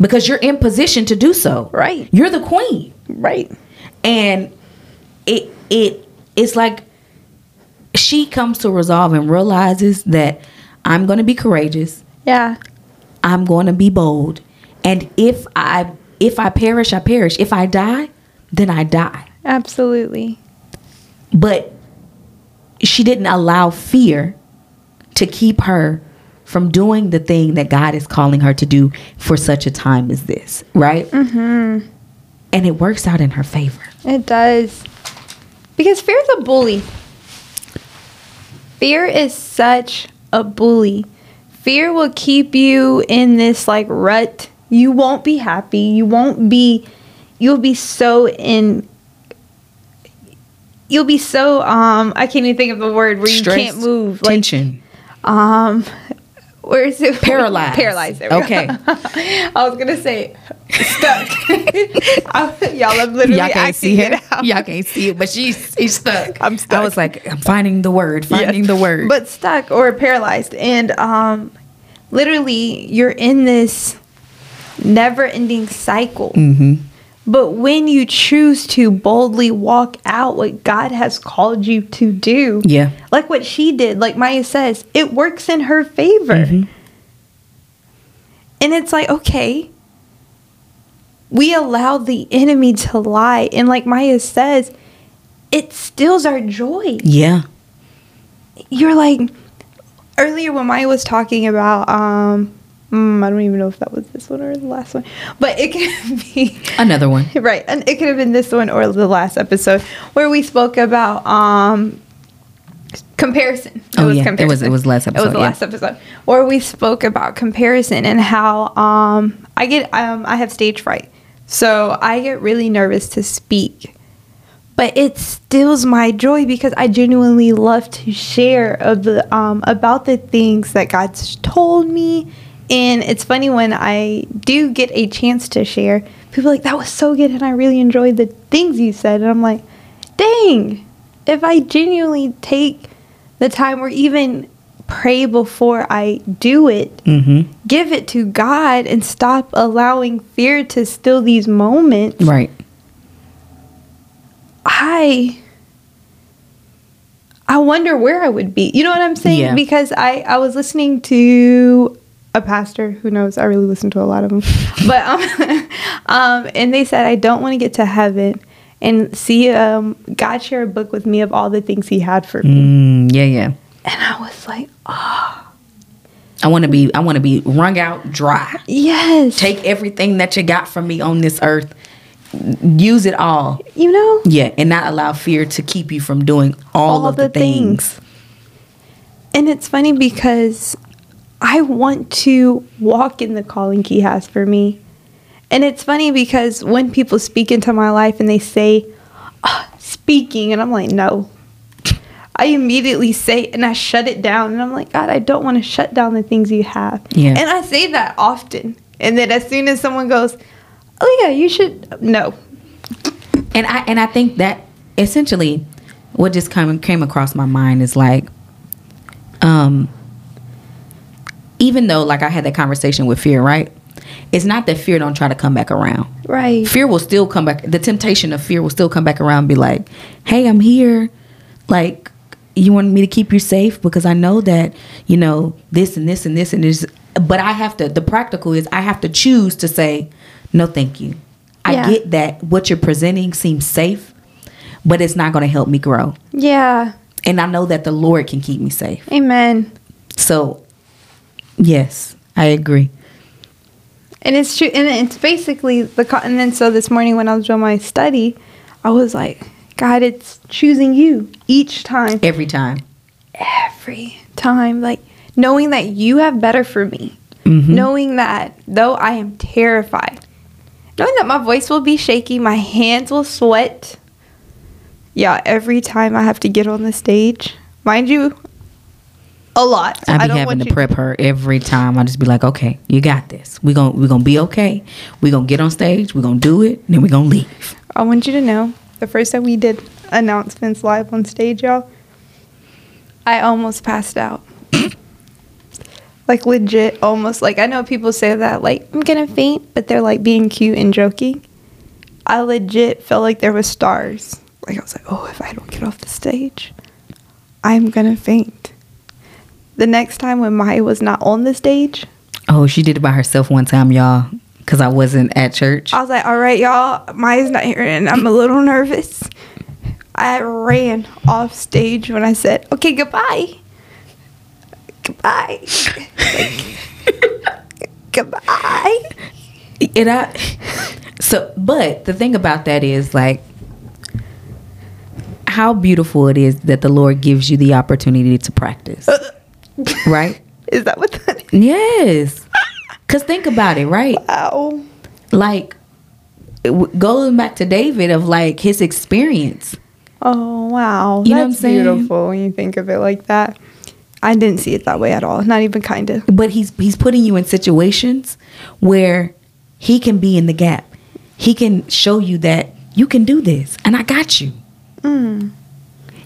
Because you're in position to do so. Right. You're the queen. Right. And it's like she comes to resolve and realizes that I'm going to be courageous. Yeah. I'm going to be bold. And if I perish, I perish. If I die, then I die. Absolutely. But she didn't allow fear to keep her from doing the thing that God is calling her to do for such a time as this, right? Mm-hmm. And it works out in her favor. It does. Because fear is a bully. Fear is such a bully. Fear will keep you in this like rut. You won't be happy. You'll be so in. You'll be so I can't even think of the word where you stress, can't move. Like, tension. Where is it? Paralyzed. Paralyzed. Okay. I was gonna say stuck. Y'all are literally y'all can't see it. Y'all can't see it, but she's stuck. I'm stuck. I was like, I'm finding the word. Finding the word. But stuck or paralyzed, and literally you're in this never-ending cycle. Mm-hmm. But when you choose to boldly walk out what God has called you to do, yeah, like what she did, like Maya says, it works in her favor. Mm-hmm. And it's like, okay, we allow the enemy to lie. And like Maya says, it steals our joy. Yeah. You're like, earlier when Maya was talking about, I don't even know if that was this one or the last one, but it could be another one. Right. And it could have been this one or the last episode where we spoke about comparison. It was last episode. It was the last episode where we spoke about comparison and how I have stage fright. So I get really nervous to speak. But it steals my joy because I genuinely love to share about the things that God's told me. And it's funny when I do get a chance to share, people are like, that was so good and I really enjoyed the things you said. And I'm like, dang, if I genuinely take the time or even pray before I do it, give it to God and stop allowing fear to steal these moments. Right. I wonder where I would be. You know what I'm saying? Yeah. Because I was listening to a pastor. Who knows? I really listen to a lot of them. But and they said, I don't want to get to heaven and see God share a book with me of all the things He had for me. Yeah. And I was like, oh. I want to be wrung out dry. Yes. Take everything that you got from me on this earth. Use it all, you know? Yeah, and not allow fear to keep you from doing all of the things. And it's funny because I want to walk in the calling He has for me. And it's funny because when people speak into my life and they say, speaking, and I'm like, no. I immediately say and I shut it down. And I'm like, God, I don't want to shut down the things You have. Yeah. And I say that often. And then as soon as someone goes, oh yeah, you should know. And I think that essentially what just came across my mind is like, even though like I had that conversation with fear, right? It's not that fear don't try to come back around. Right. Fear will still come back. The temptation of fear will still come back around and be like, hey, I'm here. Like, you want me to keep you safe because I know that, you know, this and this and this and this. But the practical is I have to choose to say, no, thank you. I get that what you're presenting seems safe, but it's not going to help me grow. Yeah. And I know that the Lord can keep me safe. Amen. So, yes, I agree. And it's true. And it's basically and then so this morning when I was doing my study, I was like, God, it's choosing You each time. Every time. Like, knowing that You have better for me. Mm-hmm. Knowing that though I am terrified, knowing that my voice will be shaky, my hands will sweat. Yeah, every time I have to get on the stage, mind you, a lot. So I don't having to prep her every time. I just be like, okay, you got this. We're gonna be okay. We're gonna get on stage. We're gonna do it. And then we're gonna leave. I want you to know, the first time we did announcements live on stage, y'all, I almost passed out. Like, legit, almost. Like, I know people say that, like, I'm gonna faint, but they're, like, being cute and joking. I legit felt like there were stars. Like, I was like, oh, if I don't get off the stage, I'm gonna faint. The next time when Maya was not on the stage. Oh, she did it by herself one time, y'all, because I wasn't at church. I was like, all right, y'all, Maya's not here, and I'm a little nervous. I ran off stage when I said, okay, goodbye. Goodbye. Like, goodbye. But the thing about that is, like, how beautiful it is that the Lord gives you the opportunity to practice. Right? Is that what that is? Yes. Because think about it, right? Wow. Like, going back to David of, like, his experience. Oh, wow. You know what I'm saying? That's beautiful when you think of it like that. I didn't see it that way at all. Not even kind of. But he's putting you in situations where He can be in the gap. He can show you that you can do this. And I got you. Mm.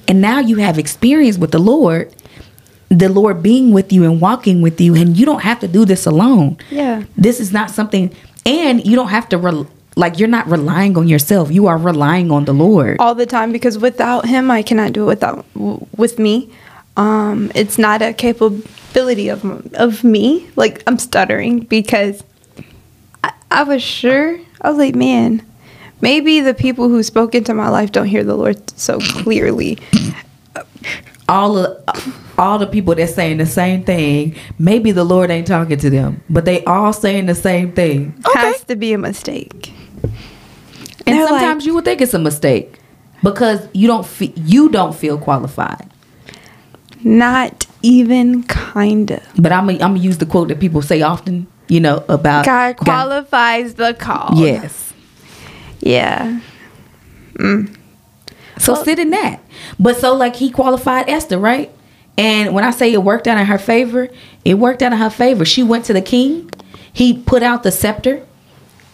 And now you have experience with the Lord being with you and walking with you. And you don't have to do this alone. Yeah. This is not something. And you don't have to you're not relying on yourself. You are relying on the Lord. All the time. Because without Him, I cannot do it with me. It's not a capability of me. Like, I'm stuttering because I was like, man, maybe the people who spoke into my life don't hear the Lord so clearly. All the people that's saying the same thing, maybe the Lord ain't talking to them, but they all saying the same thing. Okay. Has to be a mistake. And they're sometimes like, you would think it's a mistake because you don't feel qualified. Not even kinda. But I'm gonna use the quote that people say often, you know, about God qualifies the call. Yes. Yeah. Mm. So sit in that. But so like he qualified Esther, right? And when I say it worked out in her favor, it worked out in her favor. She went to the king. He put out the scepter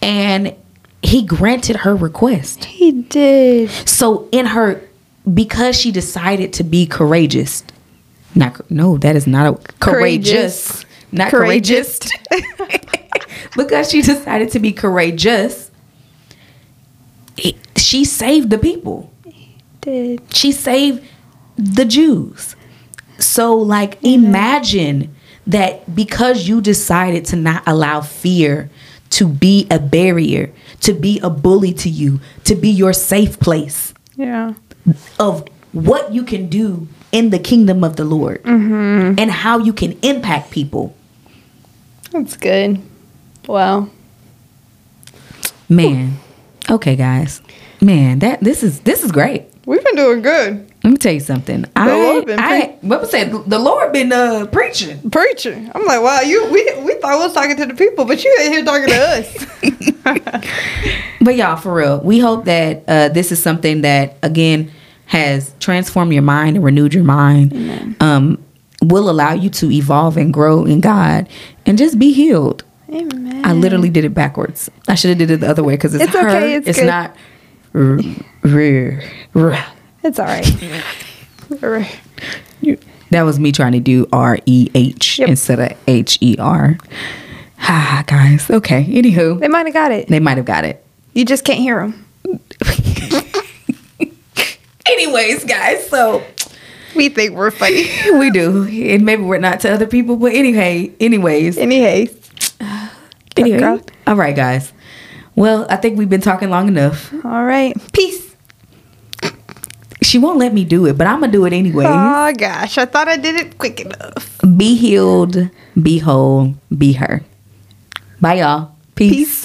and he granted her request. He did. So in her, because she decided to be courageous. Because she decided to be courageous, she saved the people. Did she save the Jews? So like, yeah. Imagine that, because you decided to not allow fear to be a barrier, to be a bully to you, to be your safe place. Yeah. Of what you can do in the kingdom of the Lord, mm-hmm. and how you can impact people. That's good. Wow. Man. Ooh. Okay, guys. Man, this is great. We've been doing good. Let me tell you something. The Lord been preaching. I'm like, wow, we thought we was talking to the people, but you ain't here talking to us. But y'all, for real, we hope that this is something that again has transformed your mind and renewed your mind. Amen. Will allow you to evolve and grow in God and just be healed. Amen. I literally did it backwards. I should have did it the other way because it's her. Okay, it's good. Not. It's all right. That was me trying to do R-E-H, yep, instead of H-E-R. Ah, guys. Okay. Anywho. They might have got it. You just can't hear them. Anyways, guys. So we think we're funny. We do. And maybe we're not to other people. But anyway. All right, guys. Well, I think we've been talking long enough. All right. Peace. She won't let me do it, but I'm going to do it anyway. Oh, gosh. I thought I did it quick enough. Be healed. Be whole. Be her. Bye, y'all. Peace.